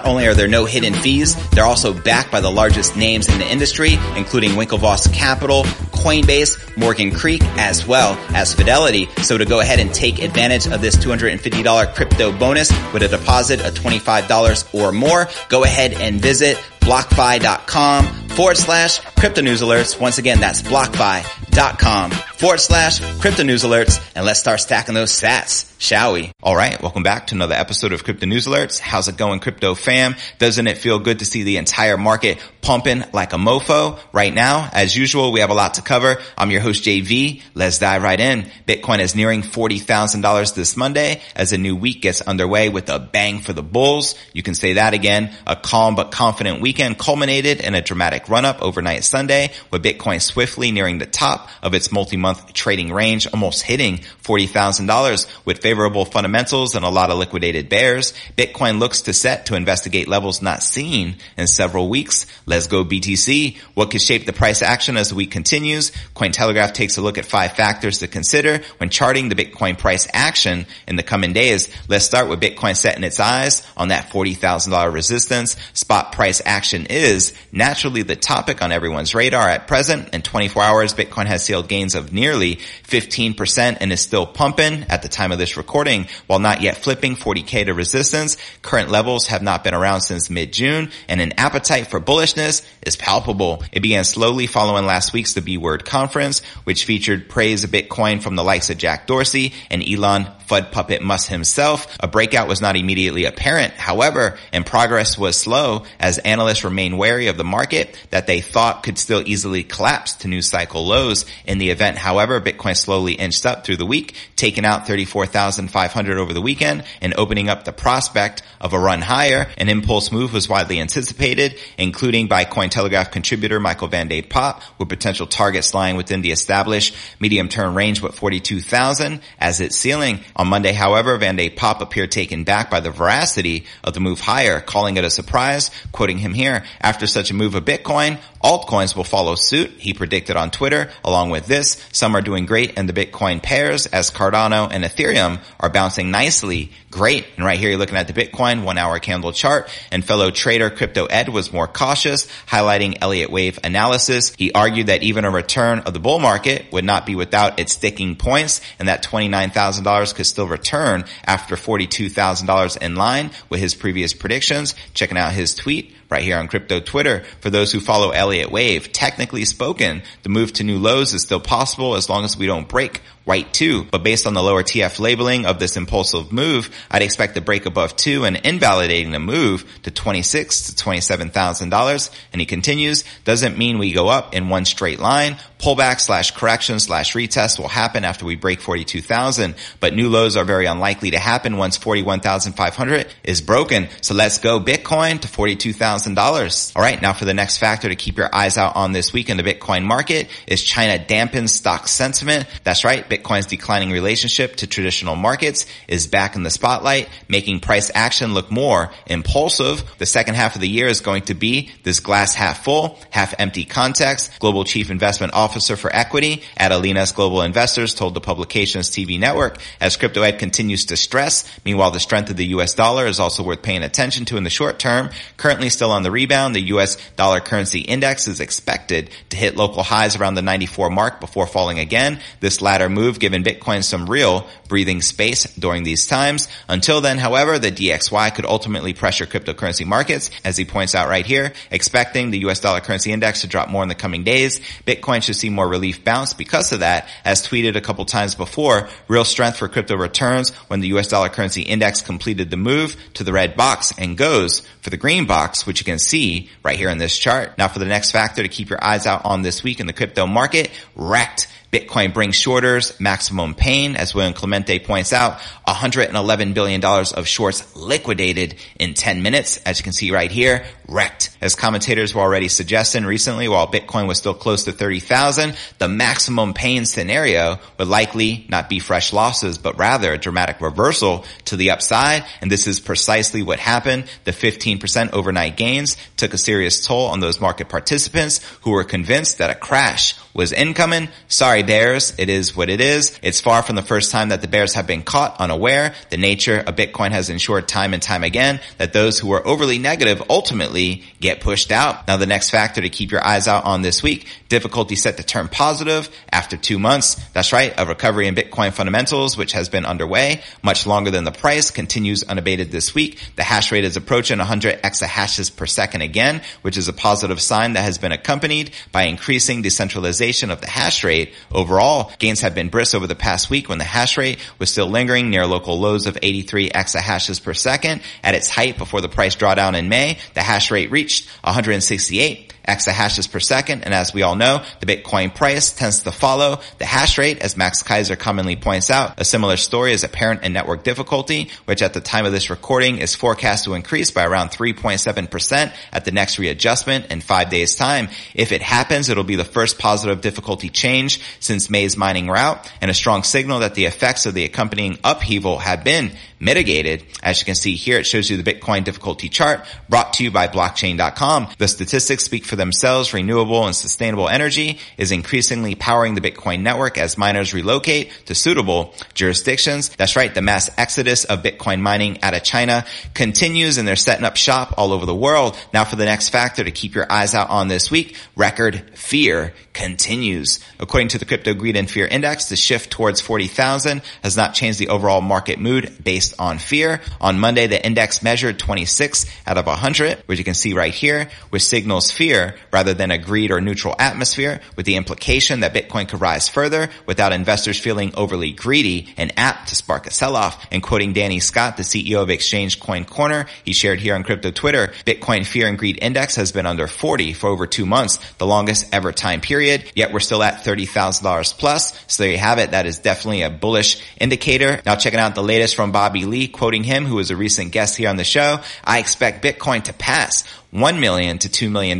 only are there no hidden fees, they're also backed by the largest names in the industry, including Winklevoss Capital, Coinbase, Morgan Creek, as well as Fidelity. So to go ahead and take advantage of this $250 crypto bonus with a deposit of $25 or more, go ahead and visit blockfi.com/crypto news alerts. Once again, that's blockfi.com/crypto news alerts. And let's start stacking those sats, shall we? All right. Welcome back to another episode of Crypto News Alerts. How's it going, crypto fam? Doesn't it feel good to see the entire market pumping like a mofo right now? As usual, we have a lot to cover. I'm your host, JV. Let's dive right in. Bitcoin is nearing $40,000 this Monday as a new week gets underway with a bang for the bulls. You can say that again. A calm but confident weekend culminated in a dramatic run-up overnight Sunday, with Bitcoin swiftly nearing the top of its multi-month trading range, almost hitting $40,000 with favorable fundamentals and a lot of liquidated bears. Bitcoin looks to set to investigate levels not seen in several weeks. Let's go BTC. What could shape the price action as the week continues? Cointelegraph takes a look at 5 factors to consider when charting the Bitcoin price action in the coming days. Let's start with Bitcoin setting its eyes on that $40,000 resistance. Spot price action is naturally the topic on everyone's radar at present. In 24 hours, Bitcoin has sealed gains of nearly 15% and is still pumping at the time of this recording, While not yet flipping 40K to resistance, current levels have not been around since mid-June, and an appetite for bullishness is palpable. It began slowly following last week's The B Word conference, which featured praise of Bitcoin from the likes of Jack Dorsey and Elon Fud Puppet Musk himself. A breakout was not immediately apparent, however, and progress was slow as analysts remained wary of the market that they thought could still easily collapse to new cycle lows. In the event, however, Bitcoin slowly inched up through the week, taking out 34,500 over the weekend and opening up the prospect of a run higher. An impulse move was widely anticipated, including by Cointelegraph contributor Michael Van De Pop, with potential targets lying within the established medium-term range with 42,000 as its ceiling. On Monday, however, Van De Pop appeared taken back by the veracity of the move higher, calling it a surprise, quoting him here, "After such a move of Bitcoin, altcoins will follow suit," he predicted on Twitter. Along with this, some are doing great in the Bitcoin pairs as Cardano and Ethereum are bouncing nicely. Great. And right here, you're looking at the Bitcoin 1 hour candle chart, and fellow trader Crypto Ed was more cautious, highlighting Elliott Wave analysis. He argued that even a return of the bull market would not be without its sticking points, and that $29,000 could still return after $42,000 in line with his previous predictions. Checking out his tweet right here on crypto Twitter. "For those who follow Elliott Wave, technically spoken, the move to new lows is still possible as long as we don't break white 2. But based on the lower TF labeling of this impulsive move, I'd expect the break above 2 and invalidating the move to $26,000 to $27,000. And he continues, "Doesn't mean we go up in one straight line. Pullback/correction/retest will happen after we break 42,000. But new lows are very unlikely to happen once 41,500 is broken. So let's go Bitcoin to $42,000. All right. Now for the next factor to keep your eyes out on this week in the Bitcoin market is China dampens stock sentiment. That's right. Bitcoin's declining relationship to traditional markets is back in the spotlight, making price action look more impulsive. The second half of the year is going to be this glass half full, half empty context. Global Chief Investment Officer for Equity at Alina's Global Investors told the publication's TV network as Crypto Ed continues to stress. Meanwhile, the strength of the U.S. dollar is also worth paying attention to in the short term. Currently still on the rebound, the U.S. dollar currency index is expected to hit local highs around the 94 mark before falling again. This latter move giving Bitcoin some real breathing space during these times. Until then, however, the DXY could ultimately pressure cryptocurrency markets, as he points out right here, expecting the U.S. dollar currency index to drop more in the coming days. Bitcoin should see more relief bounce because of that. As tweeted a couple times before, real strength for crypto returns when the U.S. dollar currency index completed the move to the red box and goes for the green box, which you can see right here in this chart. Now for the next factor to keep your eyes out on this week in the crypto market, wrecked. Bitcoin brings shorters maximum pain. As William Clemente points out, $111 billion of shorts liquidated in 10 minutes. As you can see right here, wrecked. As commentators were already suggesting recently, while Bitcoin was still close to 30,000, the maximum pain scenario would likely not be fresh losses, but rather a dramatic reversal to the upside. And this is precisely what happened. The 15% overnight gains took a serious toll on those market participants who were convinced that a crash was incoming. Sorry, bears. It is what it is. It's far from the first time that the bears have been caught unaware. The nature of Bitcoin has ensured time and time again that those who are overly negative ultimately get pushed out. Now, the next factor to keep your eyes out on this week, difficulty set to turn positive after 2 months. That's right. A recovery in Bitcoin fundamentals, which has been underway much longer than the price, continues unabated this week. The hash rate is approaching 100 exahashes per second again, which is a positive sign that has been accompanied by increasing decentralization of the hash rate. Overall, gains have been brisk over the past week when the hash rate was still lingering near local lows of 83 exahashes per second. At its height before the price drawdown in May, the hash rate reached 168 exahashes per second. And as we all know, the Bitcoin price tends to follow the hash rate. As Max Kaiser commonly points out, a similar story is apparent in network difficulty, which at the time of this recording is forecast to increase by around 3.7% at the next readjustment in 5 days' time. If it happens, it'll be the first positive difficulty change since May's mining rout, and a strong signal that the effects of the accompanying upheaval have been mitigated. As you can see here, it shows you the Bitcoin difficulty chart brought to you by blockchain.com. The statistics speak for themselves, renewable and sustainable energy is increasingly powering the Bitcoin network as miners relocate to suitable jurisdictions. That's right, the mass exodus of Bitcoin mining out of China continues, and they're setting up shop all over the world. Now for the next factor to keep your eyes out on this week, record fear continues. According to the Crypto Greed and Fear Index, the shift towards 40,000 has not changed the overall market mood based on fear. On Monday, the index measured 26 out of 100, which you can see right here, which signals fear rather than a greed or neutral atmosphere, with the implication that Bitcoin could rise further without investors feeling overly greedy and apt to spark a sell-off. And quoting Danny Scott, the CEO of Exchange Coin Corner, he shared here on Crypto Twitter, Bitcoin Fear and Greed Index has been under 40 for over 2 months, the longest ever time period, yet we're still at $30,000 plus. So there you have it. That is definitely a bullish indicator. Now checking out the latest from Bobby Lee, quoting him, who is a recent guest here on the show, I expect Bitcoin to pass $1 million to $2 million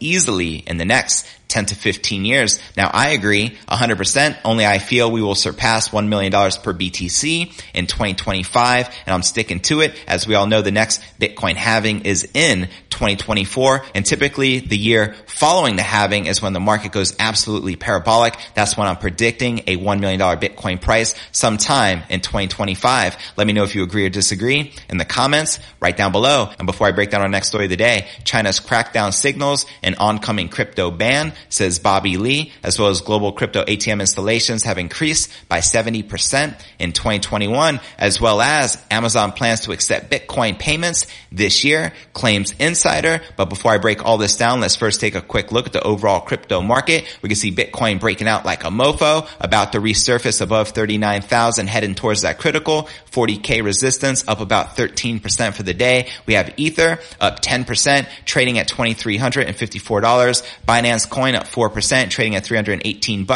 easily in the next 10 to 15 years. Now I agree 100%, only I feel we will surpass $1 million per BTC in 2025, and I'm sticking to it. As we all know, the next Bitcoin halving is in 2024, and typically the year following the halving is when the market goes absolutely parabolic. That's when I'm predicting a $1 million Bitcoin price sometime in 2025. Let me know if you agree or disagree in the comments right down below. And before I break down our next story of the day, China's crackdown signals an oncoming crypto ban, says Bobby Lee, as well as global crypto ATM installations have increased by 70% in 2021, as well as Amazon plans to accept Bitcoin payments this year, claims Insider. But before I break all this down, let's first take a quick look at the overall crypto market. We can see Bitcoin breaking out like a mofo, about to resurface above 39,000, heading towards that critical 40K resistance, up about 13% for the day. We have Ether up 10%, trading at $2,354. Binance Coin up 4%, trading at $318.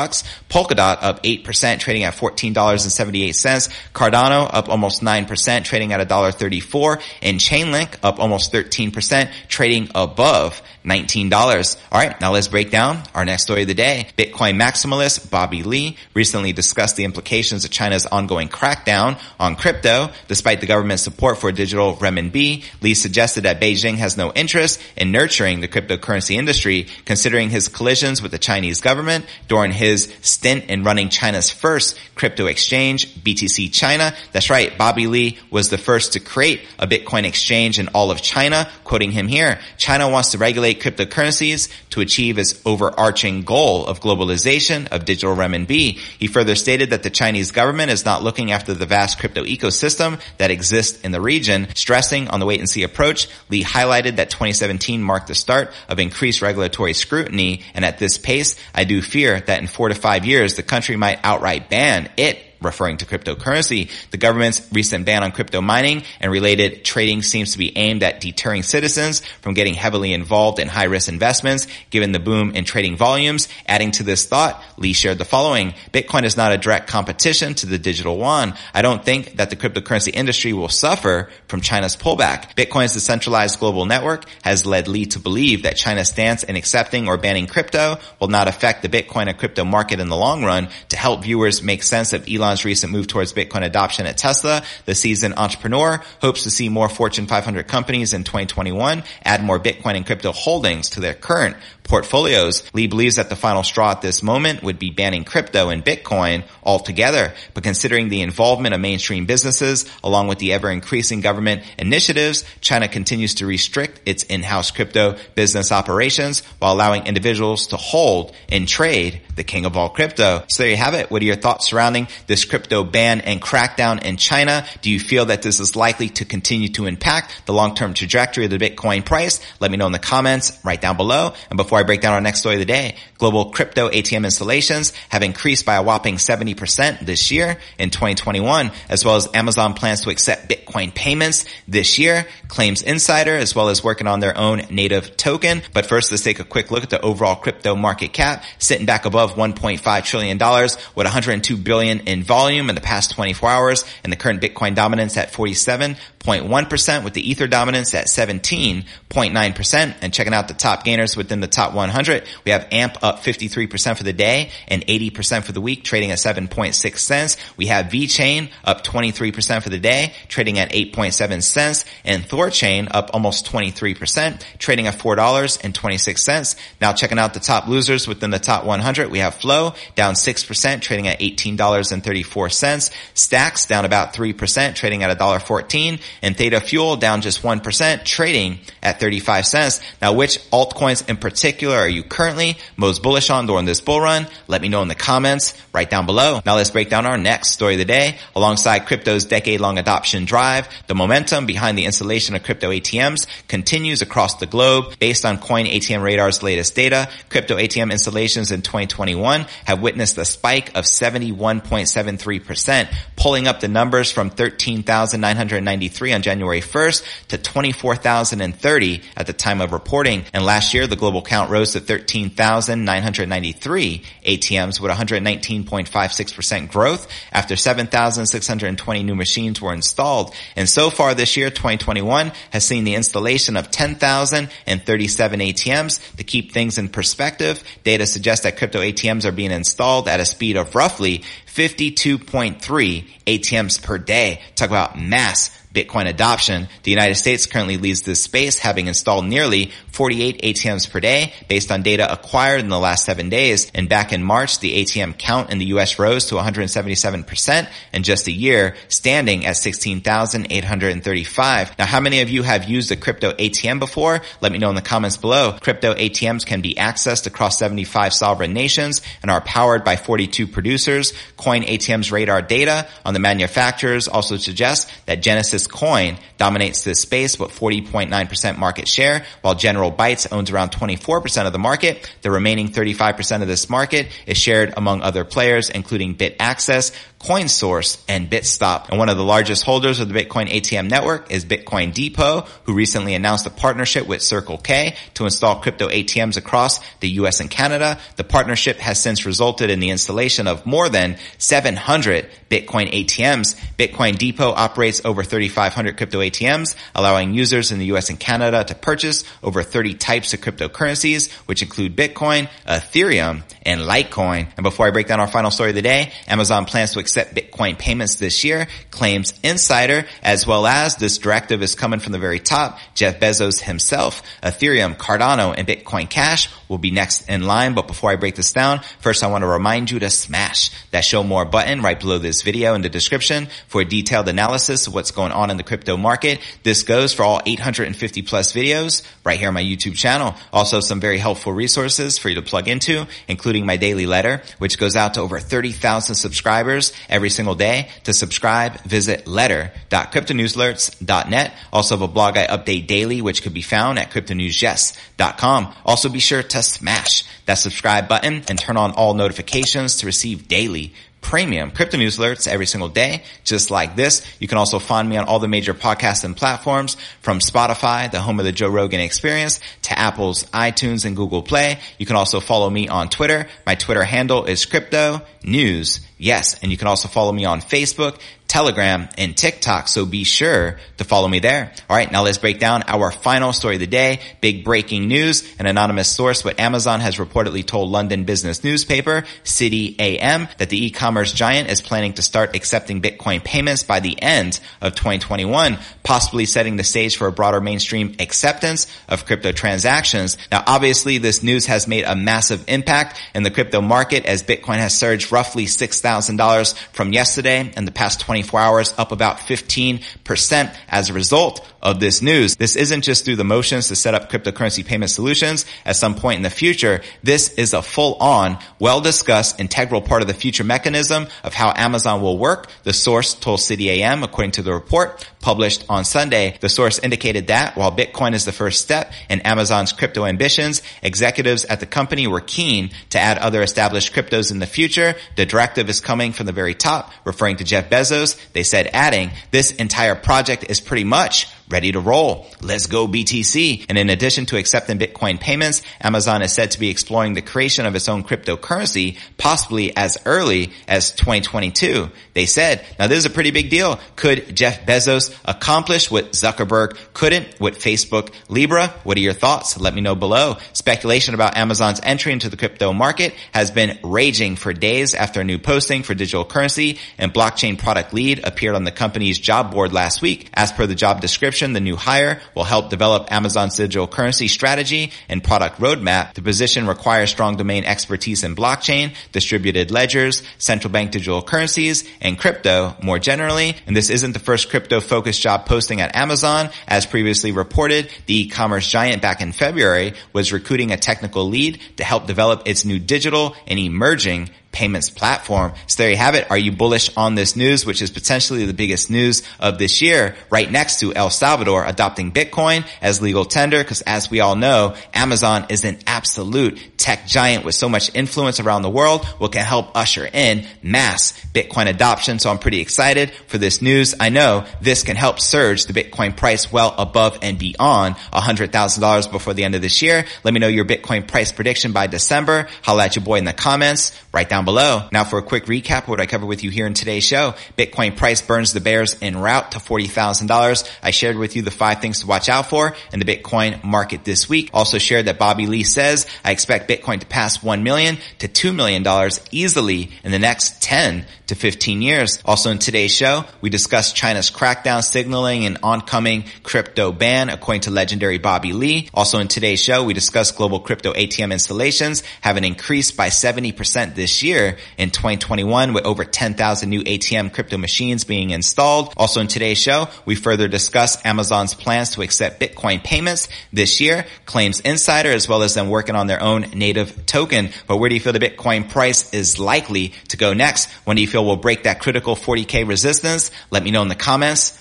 Polkadot up 8%, trading at $14.78. Cardano up almost 9%, trading at $1.34. And Chainlink up almost 13%, trading above $19. All right, now let's break down our next story of the day. Bitcoin maximalist Bobby Lee recently discussed the implications of China's ongoing crackdown on crypto. Despite the government's support for digital renminbi, Lee suggested that Beijing has no interest in nurturing the cryptocurrency industry, considering his collisions with the Chinese government during his stint in running China's first crypto exchange, BTC China. That's right, Bobby Lee was the first to create a Bitcoin exchange in all of China. Quoting him here, China wants to regulate cryptocurrencies to achieve its overarching goal of globalization of digital renminbi. He further stated that the Chinese government is not looking after the vast crypto ecosystem that exists in the region. Stressing on the wait-and-see approach, Lee highlighted that 2017 marked the start of increased regulatory scrutiny, and at this pace, I do fear that in 4 to 5 years, the country might outright ban it, referring to cryptocurrency. The government's recent ban on crypto mining and related trading seems to be aimed at deterring citizens from getting heavily involved in high-risk investments, given the boom in trading volumes. Adding to this thought, Lee shared the following. Bitcoin is not a direct competition to the digital yuan. I don't think that the cryptocurrency industry will suffer from China's pullback. Bitcoin's decentralized global network has led Lee to believe that China's stance in accepting or banning crypto will not affect the Bitcoin or crypto market in the long run. To help viewers make sense of Elon's recent move towards Bitcoin adoption at Tesla, the seasoned entrepreneur hopes to see more Fortune 500 companies in 2021 add more Bitcoin and crypto holdings to their current portfolios. Lee believes that the final straw at this moment would be banning crypto and Bitcoin altogether, but considering the involvement of mainstream businesses along with the ever-increasing government initiatives, China continues to restrict its in-house crypto business operations while allowing individuals to hold and trade the king of all crypto. So there you have it. What are your thoughts surrounding this crypto ban and crackdown in China? Do you feel that this is likely to continue to impact the long-term trajectory of the Bitcoin price? Let me know in the comments right down below. And before I break down our next story of the day, global crypto ATM installations have increased by a whopping 70% this year in 2021, as well as Amazon plans to accept Bitcoin payments this year, claims Insider, as well as working on their own native token. But first, let's take a quick look at the overall crypto market cap, sitting back above $1.5 trillion with $102 billion in volume in the past 24 hours, and the current Bitcoin dominance at 47. 0.1%, with the Ether dominance at 17.9%. And checking out the top gainers within the top 100, we have AMP up 53% for the day and 80% for the week, trading at 7.6 cents. We have VeChain up 23% for the day, trading at 8.7 cents. And ThorChain up almost 23%, trading at $4.26. Now checking out the top losers within the top 100, we have Flow down 6%, trading at $18.34. Stacks down about 3%, trading at $1.14. And Theta Fuel down just 1%, trading at 35 cents. Now, which altcoins in particular are you currently most bullish on during this bull run? Let me know in the comments right down below. Now let's break down our next story of the day. Alongside crypto's decade-long adoption drive, the momentum behind the installation of crypto ATMs continues across the globe. Based on Coin ATM Radar's latest data, crypto ATM installations in 2021 have witnessed a spike of 71.73%, pulling up the numbers from 13,993 on January 1st to 24,030 at the time of reporting. And last year, the global count rose to 13,993 ATMs with 119.56% growth after 7,620 new machines were installed. And so far this year, 2021 has seen the installation of 10,037 ATMs. To keep things in perspective, data suggests that crypto ATMs are being installed at a speed of roughly 52.3 ATMs per day. Talk about mass Bitcoin adoption. The United States currently leads this space, having installed nearly 48 ATMs per day based on data acquired in the last 7 days. And back in March, the ATM count in the U.S. rose to 177% in just a year, standing at 16,835. Now, how many of you have used a crypto ATM before? Let me know in the comments below. Crypto ATMs can be accessed across 75 sovereign nations and are powered by 42 producers. Coin ATM's radar data on the manufacturers also suggests that Genesis Coin dominates this space with 40.9% market share, while General Bytes owns around 24% of the market. The remaining 35% of this market is shared among other players, including BitAccess, CoinSource, and Bitstop. And one of the largest holders of the Bitcoin ATM network is Bitcoin Depot, who recently announced a partnership with Circle K to install crypto ATMs across the U.S. and Canada. The partnership has since resulted in the installation of more than 700 Bitcoin ATMs. Bitcoin Depot operates over 3,500 crypto ATMs, allowing users in the U.S. and Canada to purchase over 30 types of cryptocurrencies, which include Bitcoin, Ethereum, and Litecoin. And before I break down our final story of the day, Amazon plans to accept Bitcoin payments this year, claims Insider, as well as this directive is coming from the very top, Jeff Bezos himself. Ethereum, Cardano, and Bitcoin Cash will be next in line. But before I break this down, first I want to remind you to smash that show more button right below this video in the description for a detailed analysis of what's going on in the crypto market. This goes for all 850 plus videos right here on my YouTube channel. Also some very helpful resources for you to plug into, including my daily letter, which goes out to over 30,000 subscribers every single day. To subscribe, visit letter.cryptonewsalerts.net. Also have a blog I update daily, which could be found at cryptonewsyes.com. Also be sure to smash that subscribe button and turn on all notifications to receive daily premium crypto news alerts every single day, just like this. You can also find me on all the major podcasting platforms, from Spotify, the home of the Joe Rogan Experience, to Apple's iTunes and Google Play. You can also follow me on Twitter. My Twitter handle is Crypto News Yes. And you can also follow me on Facebook, Telegram, and TikTok. So be sure to follow me there. All right. Now let's break down our final story of the day. Big breaking news. An anonymous source with Amazon has reportedly told London business newspaper City AM that the e-commerce giant is planning to start accepting Bitcoin payments by the end of 2021, possibly setting the stage for a broader mainstream acceptance of crypto transactions. Now, obviously, this news has made a massive impact in the crypto market, as Bitcoin has surged roughly $6,000 from yesterday, and the past 24 hours up about 15% as a result of this news. This isn't just through the motions to set up cryptocurrency payment solutions at some point in the future. This is a full-on, well-discussed, integral part of the future mechanism of how Amazon will work, the source told City AM. According to the report published on Sunday, the source indicated that while Bitcoin is the first step in Amazon's crypto ambitions, executives at the company were keen to add other established cryptos in the future. The directive is coming from the very top, referring to Jeff Bezos. They said, adding, this entire project is pretty much ready to roll. Let's go BTC. And in addition to accepting Bitcoin payments, Amazon is said to be exploring the creation of its own cryptocurrency, possibly as early as 2022. They said, now this is a pretty big deal. Could Jeff Bezos accomplish what Zuckerberg couldn't with Facebook Libra? What are your thoughts? Let me know below. Speculation about Amazon's entry into the crypto market has been raging for days after a new posting for digital currency and blockchain product lead appeared on the company's job board last week. As per the job description, the new hire will help develop Amazon's digital currency strategy and product roadmap. The position requires strong domain expertise in blockchain, distributed ledgers, central bank digital currencies, and crypto more generally. And this isn't the first crypto-focused job posting at Amazon. As previously reported, the e-commerce giant back in February was recruiting a technical lead to help develop its new digital and emerging payments platform. So there you have it. Are you bullish on this news, which is potentially the biggest news of this year, right next to El Salvador adopting Bitcoin as legal tender? Because as we all know, Amazon is an absolute tech giant with so much influence around the world, what can help usher in mass Bitcoin adoption. So I'm pretty excited for this news. I know this can help surge the Bitcoin price well above and beyond $100,000 before the end of this year. Let me know your Bitcoin price prediction by December. Holla at your boy in the comments. Write down below. Now for a quick recap, what I cover with you here in today's show. Bitcoin price burns the bears en route to $40,000. I shared with you the 5 things to watch out for in the Bitcoin market this week. Also shared that Bobby Lee says, I expect Bitcoin to pass $1 million to $2 million easily in the next 10 to 15 years. Also in today's show, we discussed China's crackdown signaling an oncoming crypto ban, according to legendary Bobby Lee. Also in today's show, we discussed global crypto ATM installations having increased by 70% this year. In 2021, with over 10,000 new ATM crypto machines being installed. Also in today's show, we further discuss Amazon's plans to accept Bitcoin payments this year, claims insider, as well as them working on their own native token. But where do you feel the Bitcoin price is likely to go next? When do you feel we'll break that critical 40K resistance? Let me know in the comments